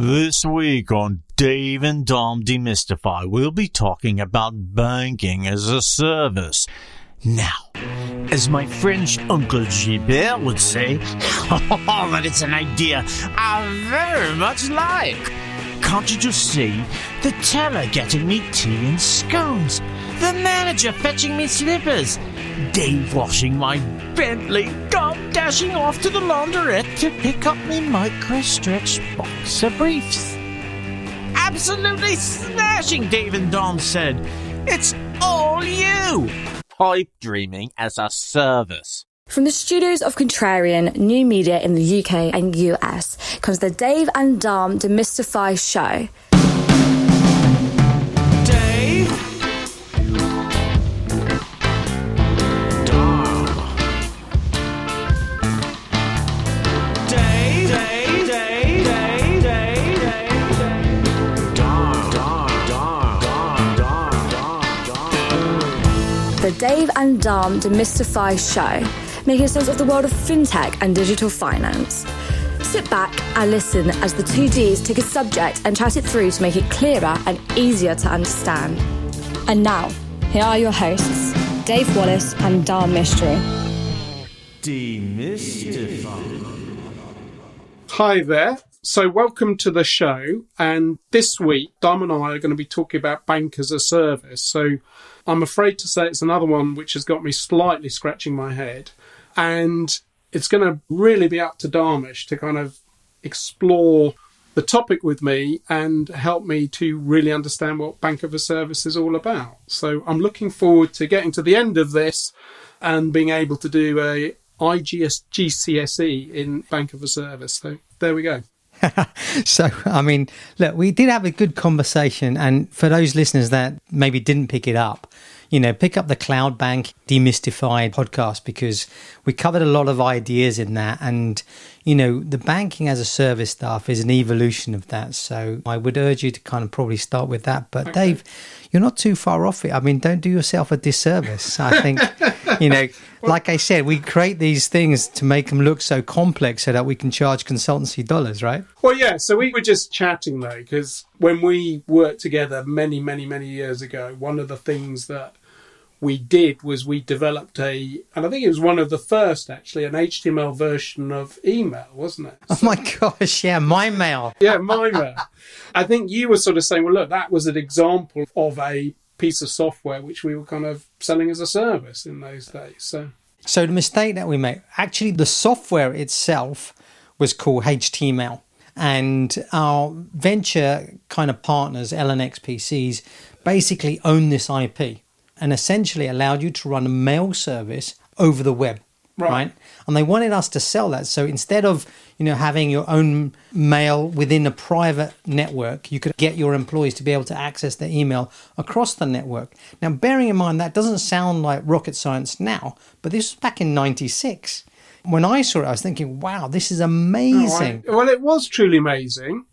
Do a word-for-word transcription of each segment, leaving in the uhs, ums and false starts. This week on Dave and Dom Demystified, we'll be talking about banking as a service. Now, as my French Uncle Gilbert would say, oh, but it's an idea I very much like. Can't you just see the teller getting me tea and scones, the manager fetching me slippers, Dave washing my Bentley, Dom dashing off to the laundrette to pick up me micro-stretch boxer briefs? Absolutely smashing, Dave and Dom said. It's all you. Pipe dreaming as a service. From the studios of Contrarian, new media in the U K and U S, comes the Dave and Dom Demystify Show. Dave. Dom. Dave. Dave. Dave. Dave. Dave. Dave. Dom. Dom. Dom. Dom. Dom. Dom. The Dave and Dom Demystify Show. Making sense of the world of fintech and digital finance. Sit back and listen as the two Ds take a subject and chat it through to make it clearer and easier to understand. And now, here are your hosts, Dave Wallace and Dom Mystery. Demystify. Hi there. So welcome to the show. And this week, Dom and I are going to be talking about bank as a service. So I'm afraid to say it's another one which has got me slightly scratching my head. And it's going to really be up to Darmish to kind of explore the topic with me and help me to really understand what Bank of a Service is all about. So I'm looking forward to getting to the end of this and being able to do a I G S G C S E in Bank of a Service. So there we go. So, I mean, look, we did have a good conversation. And for those listeners that maybe didn't pick it up, you know, pick up the Cloud Bank Demystified podcast, because we covered a lot of ideas in that. And, you know, the banking as a service stuff is an evolution of that. So I would urge you to kind of probably start with that. But okay, Dave, you're not too far off it. I mean, don't do yourself a disservice. I think, you know, like I said, we create these things to make them look so complex so that we can charge consultancy dollars, right? Well, yeah. So we were just chatting, though, because when we worked together many, many, many years ago, one of the things that we did was we developed a, and I think it was one of the first, actually, an H T M L version of email, wasn't it? So, oh, my gosh, yeah, MyMail. Yeah, MyMail. I think you were sort of saying, well, look, that was an example of a piece of software which we were kind of selling as a service in those days. So, so the mistake that we made, actually, the software itself was called H T M L. And our venture kind of partners, L N X P Cs, basically own this I P. And essentially allowed you to run a mail service over the web, right. right? And they wanted us to sell that. So instead of, you know, having your own mail within a private network, you could get your employees to be able to access their email across the network. Now, bearing in mind, that doesn't sound like rocket science now, but this was back in ninety-six. When I saw it, I was thinking, wow, this is amazing. Oh, I, well, it was truly amazing.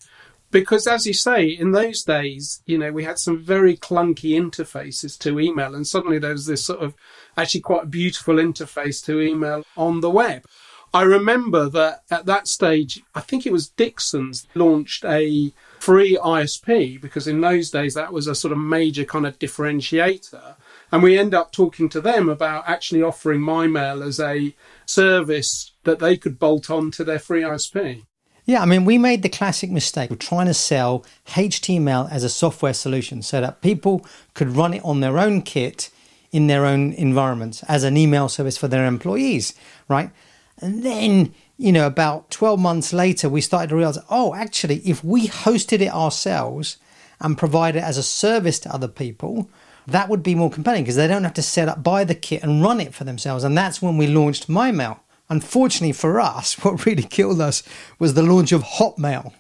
Because as you say, in those days, you know, we had some very clunky interfaces to email, and suddenly there was this sort of actually quite beautiful interface to email on the web. I remember that at that stage, I think it was Dixon's launched a free I S P, because in those days that was a sort of major kind of differentiator. And we end up talking to them about actually offering MyMail as a service that they could bolt on to their free I S P. Yeah, I mean, we made the classic mistake of trying to sell H T M L as a software solution so that people could run it on their own kit in their own environments as an email service for their employees, right? And then, you know, about twelve months later, we started to realize, oh, actually, if we hosted it ourselves and provided it as a service to other people, that would be more compelling because they don't have to set up, buy the kit and run it for themselves. And that's when we launched MyMail. Unfortunately for us, what really killed us was the launch of Hotmail.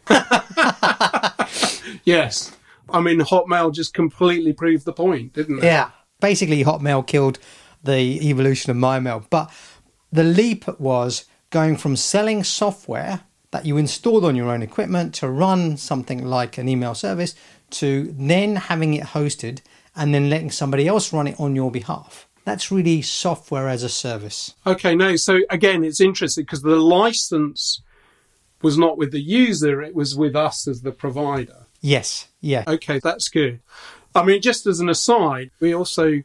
Yes. I mean, Hotmail just completely proved the point, didn't it? Yeah. Basically, Hotmail killed the evolution of MyMail. But the leap was going from selling software that you installed on your own equipment to run something like an email service to then having it hosted and then letting somebody else run it on your behalf. That's really software as a service. Okay, no, so again, it's interesting because the license was not with the user, it was with us as the provider. Yes, yeah. Okay, that's good. I mean, just as an aside, we also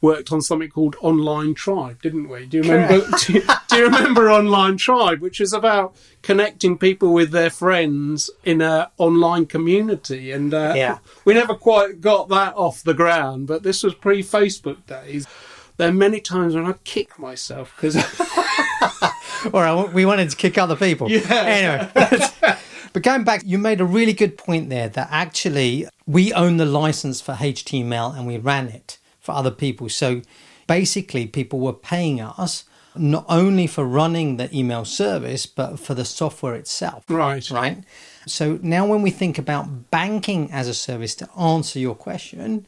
worked on something called Online Tribe, didn't we? Do you remember do, you, do you remember Online Tribe, which is about connecting people with their friends in an online community? And uh, yeah. we never quite got that off the ground, but this was pre-Facebook days. There are many times when I kick myself because... All right, we wanted to kick other people. Yeah. Anyway, but, but going back, you made a really good point there that actually we own the license for H T M L and we ran it for other people. So basically people were paying us not only for running the email service, but for the software itself. Right. Right. So now when we think about banking as a service, to answer your question,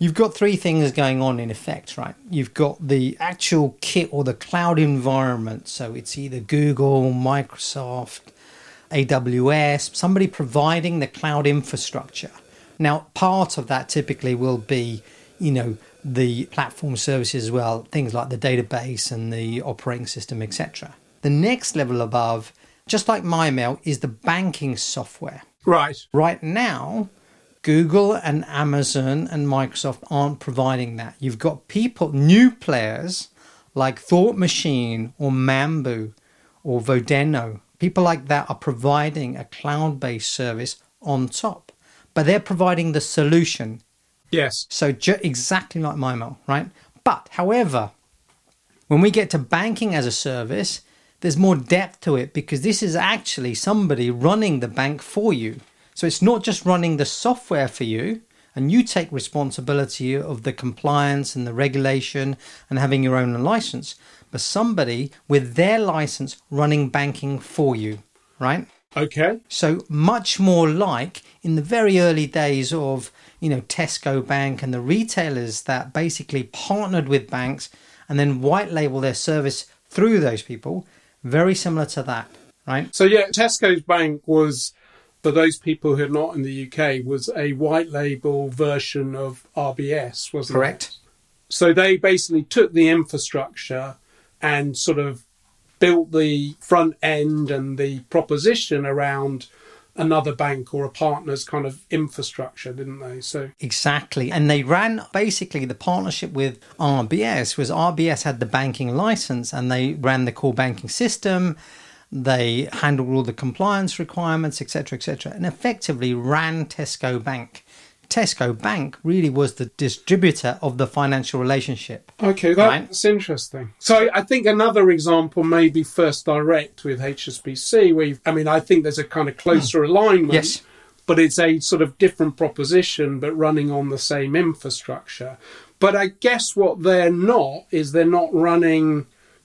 you've got three things going on in effect, right? You've got the actual kit or the cloud environment. So it's either Google, Microsoft, A W S, somebody providing the cloud infrastructure. Now, part of that typically will be, you know, the platform services as well, things like the database and the operating system, et cetera. The next level above, just like MyMail, is the banking software. Right. Right now, Google and Amazon and Microsoft aren't providing that. You've got people, new players like Thought Machine or Mambu or Vodeno. People like that are providing a cloud-based service on top, but they're providing the solution. Yes. So ju- exactly like MyMail, right? But however, when we get to banking as a service, there's more depth to it because this is actually somebody running the bank for you. So it's not just running the software for you, and you take responsibility of the compliance and the regulation and having your own license, but somebody with their license running banking for you, right? Okay. So much more like in the very early days of, you know, Tesco Bank and the retailers that basically partnered with banks and then white label their service through those people, very similar to that, right? So yeah, Tesco's Bank was... for those people who are not in the U K, was a white label version of R B S, wasn't it? Correct. So they basically took the infrastructure and sort of built the front end and the proposition around another bank or a partner's kind of infrastructure, didn't they? So exactly. And they ran basically the partnership with R B S was R B S had the banking license and they ran the core banking system. They handled all the compliance requirements, et cetera, et cetera, and effectively ran Tesco Bank. Tesco Bank really was the distributor of the financial relationship. Okay, that's right? Interesting. So I think another example may be First Direct with H S B C, where, you've, I mean, I think there's a kind of closer mm. alignment, yes. but it's a sort of different proposition, but running on the same infrastructure. But I guess what they're not is they're not running...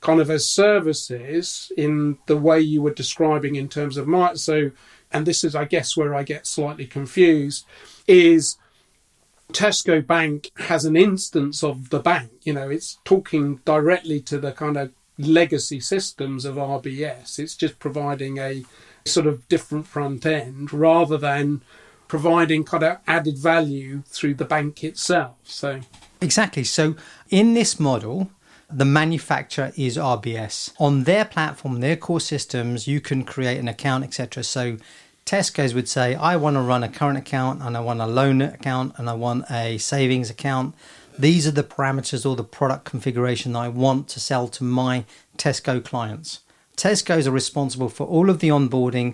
kind of as services in the way you were describing in terms of my, so, and this is, I guess, where I get slightly confused, is Tesco Bank has an instance of the bank. You know, it's talking directly to the kind of legacy systems of R B S. It's just providing a sort of different front end rather than providing kind of added value through the bank itself. So exactly. So in this model... the manufacturer is R B S. On their platform, their core systems, you can create an account, et cetera. So Tesco's would say, I want to run a current account and I want a loan account and I want a savings account. These are the parameters or the product configuration that I want to sell to my Tesco clients. Tesco's are responsible for all of the onboarding,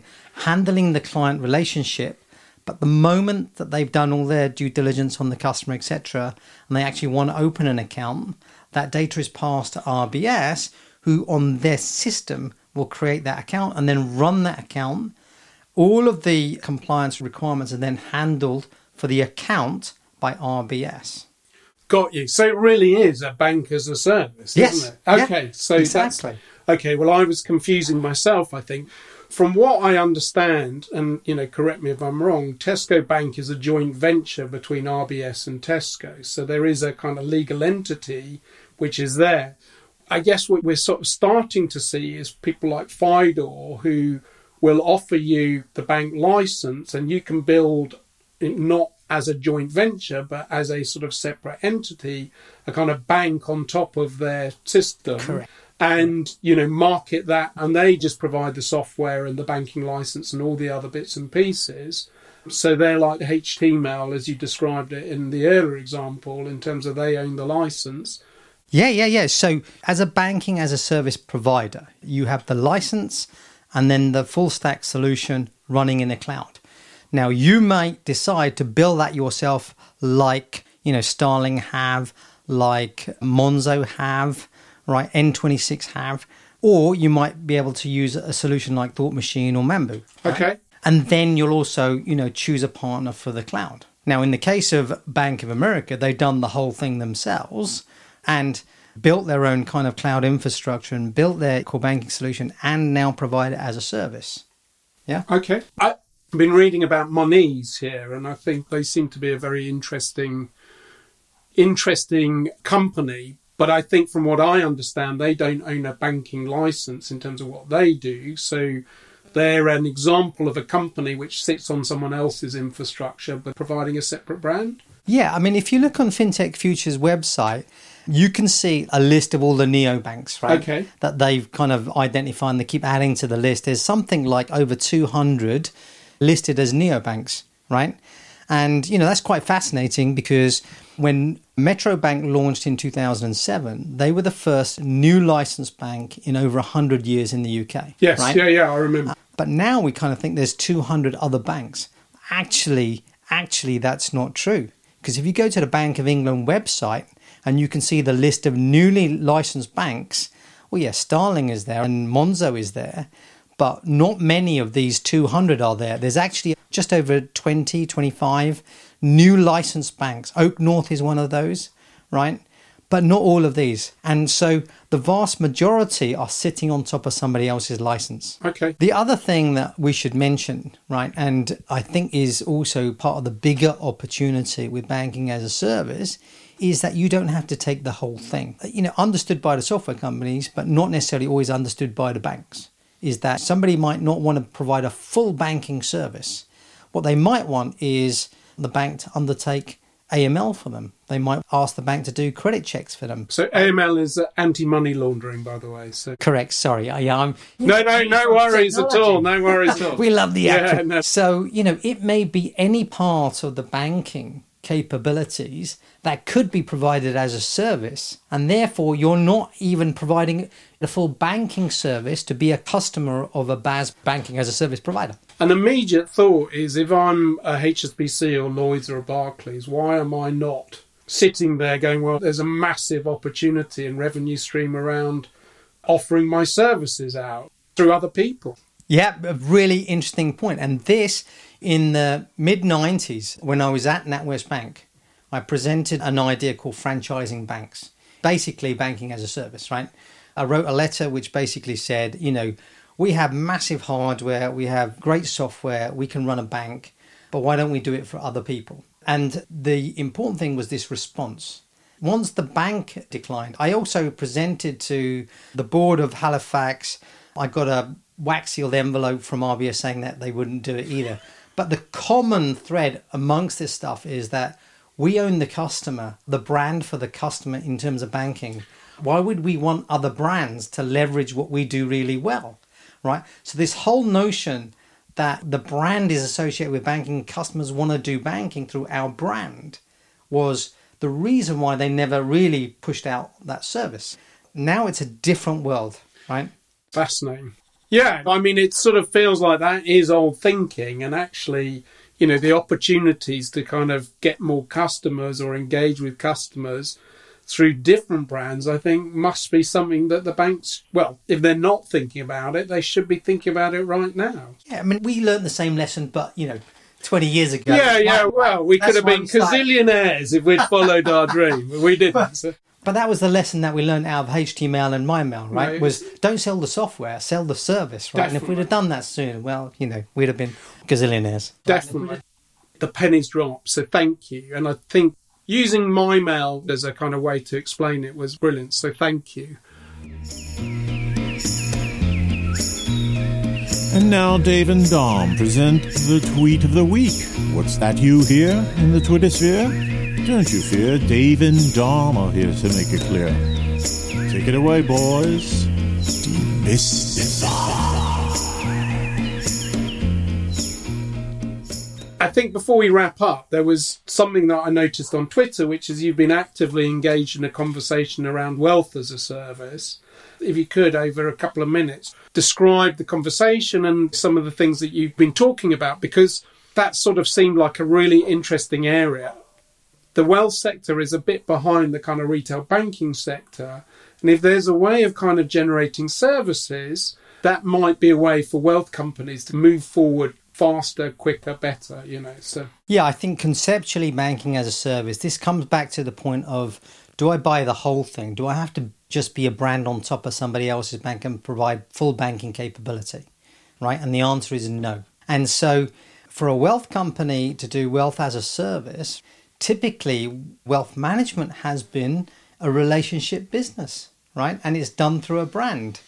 handling the client relationship. But the moment that they've done all their due diligence on the customer, et cetera, and they actually want to open an account, that data is passed to R B S, who on their system will create that account and then run that account. All of the compliance requirements are then handled for the account by R B S. Got you. So it really is a bank as a service, yes. isn't it? Okay. Yeah, so exactly. That's, okay. Well, I was confusing myself, I think. From what I understand, and, you know, correct me if I'm wrong, Tesco Bank is a joint venture between R B S and Tesco. So there is a kind of legal entity which is there. I guess what we're sort of starting to see is people like FIDOR who will offer you the bank license and you can build it not as a joint venture, but as a sort of separate entity, a kind of bank on top of their system. Correct. and, you know, market that, and they just provide the software and the banking license and all the other bits and pieces. So they're like H T M L, as you described it in the earlier example, in terms of they own the license. Yeah, yeah, yeah. So as a banking as a service provider, you have the license and then the full stack solution running in the cloud. Now, you might decide to build that yourself, like, you know, Starling have, like Monzo have, right, N twenty-six have, or you might be able to use a solution like Thought Machine or Mambu. Right? Okay. And then you'll also, you know, choose a partner for the cloud. Now, in the case of Bank of America, they've done the whole thing themselves and built their own kind of cloud infrastructure and built their core banking solution and now provide it as a service. Yeah. Okay. I've been reading about Monese here, and I think they seem to be a very interesting, interesting company. But I think from what I understand, they don't own a banking license in terms of what they do. So they're an example of a company which sits on someone else's infrastructure, but providing a separate brand. Yeah. I mean, if you look on FinTech Futures website, you can see a list of all the neobanks, right? Okay. That they've kind of identified and they keep adding to the list. There's something like over two hundred listed as neobanks, right? And, you know, that's quite fascinating because when Metro Bank launched in two thousand seven, they were the first new licensed bank in over one hundred years in the U K. Yes, right? yeah, yeah, I remember. Uh, but now we kind of think there's two hundred other banks. Actually, actually, that's not true. Because if you go to the Bank of England website, and you can see the list of newly licensed banks. Well, yeah, Starling is there and Monzo is there, but not many of these two hundred are there. There's actually just over twenty, twenty-five new licensed banks. Oak North is one of those, right? But not all of these. And so the vast majority are sitting on top of somebody else's license. Okay. The other thing that we should mention, right, and I think is also part of the bigger opportunity with banking as a service, is that you don't have to take the whole thing. You know, understood by the software companies, but not necessarily always understood by the banks, is that somebody might not want to provide a full banking service. What they might want is the bank to undertake A M L for them. They might ask the bank to do credit checks for them. So A M L is anti-money laundering, by the way. So correct. Sorry. Yeah, I'm... No, no, no worries at all. No worries at all. We love the acronym. Yeah, no. So, you know, it may be any part of the banking capabilities that could be provided as a service, and therefore you're not even providing the full banking service to be a customer of a B A S banking as a service provider. An immediate thought is, if I'm a H S B C or Lloyds or a Barclays, why am I not sitting there going, well, there's a massive opportunity and revenue stream around offering my services out through other people? Yeah, a really interesting point. And this, in the mid nineties, when I was at NatWest Bank, I presented an idea called franchising banks, basically banking as a service, right? I wrote a letter which basically said, you know, we have massive hardware, we have great software, we can run a bank, but why don't we do it for other people? And the important thing was this response. Once the bank declined, I also presented to the board of Halifax. I got a wax-sealed envelope from R B S saying that they wouldn't do it either. But the common thread amongst this stuff is that we own the customer, the brand for the customer in terms of banking. Why would we want other brands to leverage what we do really well, right? So this whole notion that the brand is associated with banking, customers want to do banking through our brand, was the reason why they never really pushed out that service. Now it's a different world, right? Fascinating. Yeah, I mean, it sort of feels like that is old thinking, and actually, you know, the opportunities to kind of get more customers or engage with customers through different brands, I think, must be something that the banks, well, if they're not thinking about it, they should be thinking about it right now. Yeah, I mean, we learned the same lesson, but, you know, twenty years ago. Yeah, yeah, like, well, we could have been gazillionaires if we'd followed our dream, but we didn't. But, so. But that was the lesson that we learned out of H T M L and MyMail, right? right? Was don't sell the software, sell the service, right? Definitely. And if we'd have done that soon, well, you know, we'd have been gazillionaires. Definitely. Right? The pennies dropped, so thank you. And I think using MyMail as a kind of way to explain it was brilliant, so thank you. And now Dave and Dom present the tweet of the week. What's that you hear in the Twitter sphere? Don't you fear, Dave and Dom are here to make it clear. Take it away, boys. Demystified. I think before we wrap up, there was something that I noticed on Twitter, which is you've been actively engaged in a conversation around wealth as a service. If you could, over a couple of minutes, describe the conversation and some of the things that you've been talking about, because that sort of seemed like a really interesting area. The wealth sector is a bit behind the kind of retail banking sector. And if there's a way of kind of generating services, that might be a way for wealth companies to move forward faster, quicker, better, you know. So yeah, I think conceptually banking as a service, this comes back to the point of, do I buy the whole thing? Do I have to just be a brand on top of somebody else's bank and provide full banking capability, right? And the answer is no. And so for a wealth company to do wealth as a service, typically, wealth management has been a relationship business, right? And it's done through a brand.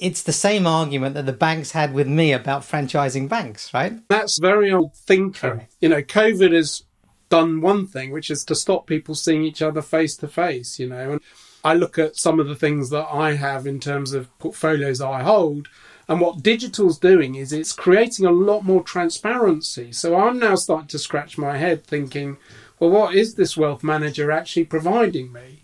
It's the same argument that the banks had with me about franchising banks, right? That's very old thinking. You know, COVID has done one thing, which is to stop people seeing each other face to face, you know. And I look at some of the things that I have in terms of portfolios I hold. And what digital's doing is it's creating a lot more transparency. So I'm now starting to scratch my head thinking, well, what is this wealth manager actually providing me?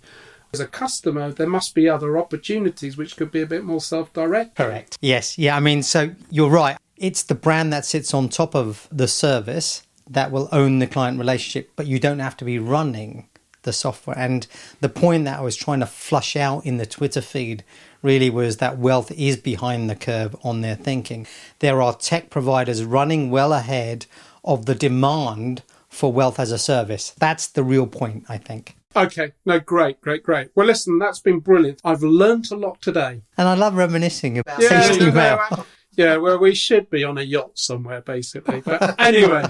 As a customer, there must be other opportunities which could be a bit more self-directed. Correct. Yes. Yeah. I mean, so you're right. It's the brand that sits on top of the service that will own the client relationship, but you don't have to be running the software. And the point that I was trying to flush out in the Twitter feed really was that wealth is behind the curve on their thinking. There are tech providers running well ahead of the demand for wealth as a service. That's the real point, I think. Okay, no, great, great, great. Well, listen, that's been brilliant. I've learnt a lot today. And I love reminiscing about yeah, no, no, I, yeah, well, we should be on a yacht somewhere, basically. But anyway.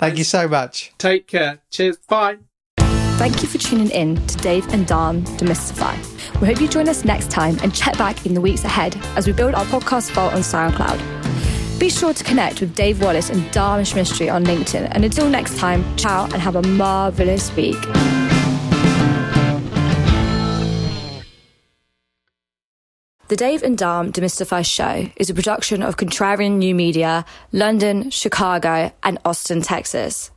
Thank you so much. Take care. Cheers. Bye. Thank you for tuning in to Dave and Dom Demystify. We hope you join us next time and check back in the weeks ahead as we build our podcast vault on SoundCloud. Be sure to connect with Dave Wallace and Darmish Mystery on LinkedIn. And until next time, ciao and have a marvellous week. The Dave and Dom Demystify Show is a production of Contrarian New Media, London, Chicago and Austin, Texas.